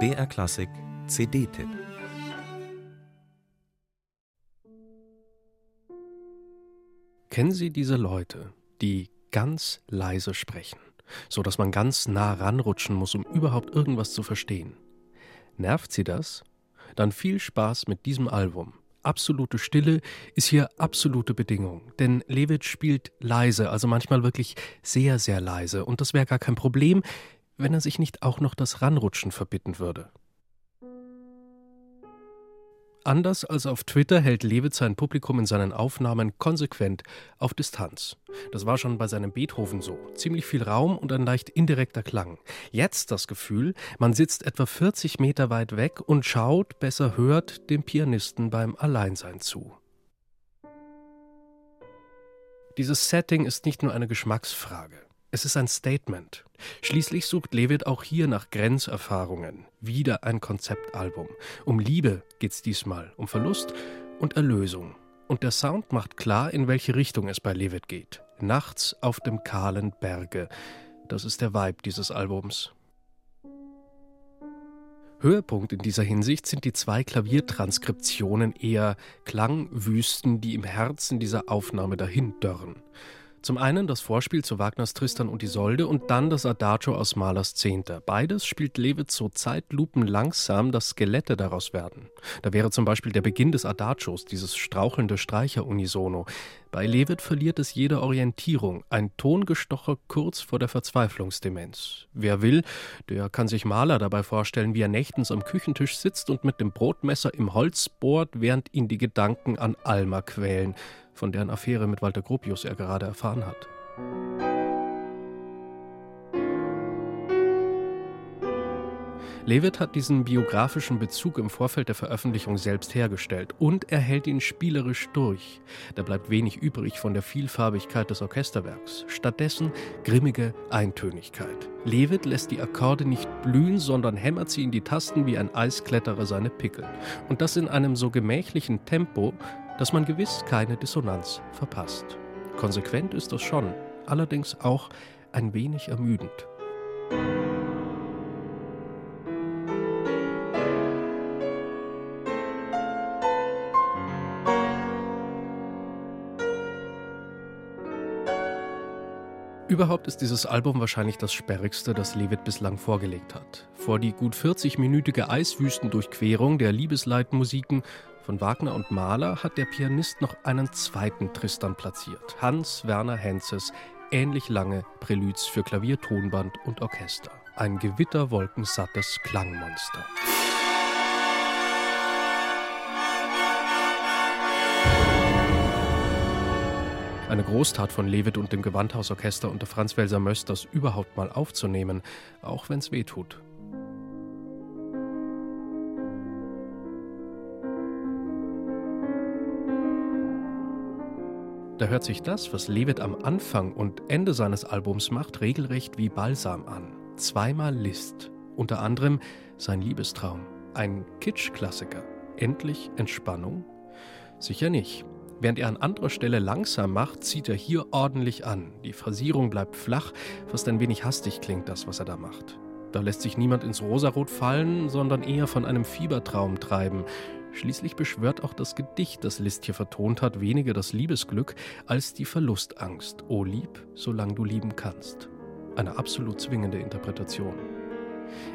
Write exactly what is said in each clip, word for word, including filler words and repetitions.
B R-Klassik C D-Tipp. Kennen Sie diese Leute, die ganz leise sprechen, so dass man ganz nah ranrutschen muss, um überhaupt irgendwas zu verstehen? Nervt Sie das? Dann viel Spaß mit diesem Album. Absolute Stille ist hier absolute Bedingung, denn Levit spielt leise, also manchmal wirklich sehr, sehr leise. Und das wäre gar kein Problem, wenn er sich nicht auch noch das Ranrutschen verbitten würde. Anders als auf Twitter hält Levit sein Publikum in seinen Aufnahmen konsequent auf Distanz. Das war schon bei seinem Beethoven so. Ziemlich viel Raum und ein leicht indirekter Klang. Jetzt das Gefühl, man sitzt etwa vierzig Meter weit weg und schaut, besser hört, dem Pianisten beim Alleinsein zu. Dieses Setting ist nicht nur eine Geschmacksfrage. Es ist ein Statement. Schließlich sucht Levit auch hier nach Grenzerfahrungen. Wieder ein Konzeptalbum. Um Liebe geht's diesmal, um Verlust und Erlösung. Und der Sound macht klar, in welche Richtung es bei Levit geht. Nachts auf dem kahlen Berge. Das ist der Vibe dieses Albums. Höhepunkt in dieser Hinsicht sind die zwei Klaviertranskriptionen, eher Klangwüsten, die im Herzen dieser Aufnahme dahin dörren. Zum einen das Vorspiel zu Wagners Tristan und Isolde und dann das Adagio aus Mahlers Zehnter. Beides spielt Levit so zeitlupenlangsam, dass Skelette daraus werden. Da wäre zum Beispiel der Beginn des Adagios, dieses strauchelnde Streicher-Unisono. Bei Levit verliert es jede Orientierung, ein Tongestocher kurz vor der Verzweiflungsdemenz. Wer will, der kann sich Mahler dabei vorstellen, wie er nächtens am Küchentisch sitzt und mit dem Brotmesser im Holz bohrt, während ihn die Gedanken an Alma quälen, von deren Affäre mit Walter Gropius er gerade erfahren hat. Levit hat diesen biografischen Bezug im Vorfeld der Veröffentlichung selbst hergestellt und er hält ihn spielerisch durch. Da bleibt wenig übrig von der Vielfarbigkeit des Orchesterwerks. Stattdessen grimmige Eintönigkeit. Levit lässt die Akkorde nicht blühen, sondern hämmert sie in die Tasten wie ein Eiskletterer seine Pickel. Und das in einem so gemächlichen Tempo, dass man gewiss keine Dissonanz verpasst. Konsequent ist das schon, allerdings auch ein wenig ermüdend. Überhaupt ist dieses Album wahrscheinlich das sperrigste, das Levit bislang vorgelegt hat. Vor die gut vierzigminütige Eiswüstendurchquerung der Liebesleidmusiken von Wagner und Mahler hat der Pianist noch einen zweiten Tristan platziert. Hans Werner Henzes ähnlich lange Preludes für Klavier, Tonband und Orchester. Ein gewitterwolkensattes Klangmonster. Eine Großtat von Levit und dem Gewandhausorchester unter Franz Welser-Möst, das überhaupt mal aufzunehmen, auch wenn's weh tut. Da hört sich das, was Levit am Anfang und Ende seines Albums macht, regelrecht wie Balsam an. Zweimal Liszt, unter anderem sein Liebestraum. Ein Kitsch-Klassiker. Endlich Entspannung? Sicher nicht. Während er an anderer Stelle langsam macht, zieht er hier ordentlich an. Die Phrasierung bleibt flach, fast ein wenig hastig klingt das, was er da macht. Da lässt sich niemand ins Rosarot fallen, sondern eher von einem Fiebertraum treiben. Schließlich beschwört auch das Gedicht, das Liszt hier vertont hat, weniger das Liebesglück als die Verlustangst. O lieb, solange du lieben kannst. Eine absolut zwingende Interpretation.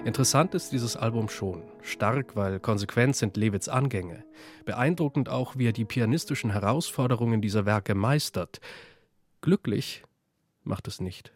Interessant ist dieses Album schon. Stark, weil konsequent sind Levits Angänge. Beeindruckend auch, wie er die pianistischen Herausforderungen dieser Werke meistert. Glücklich macht es nicht.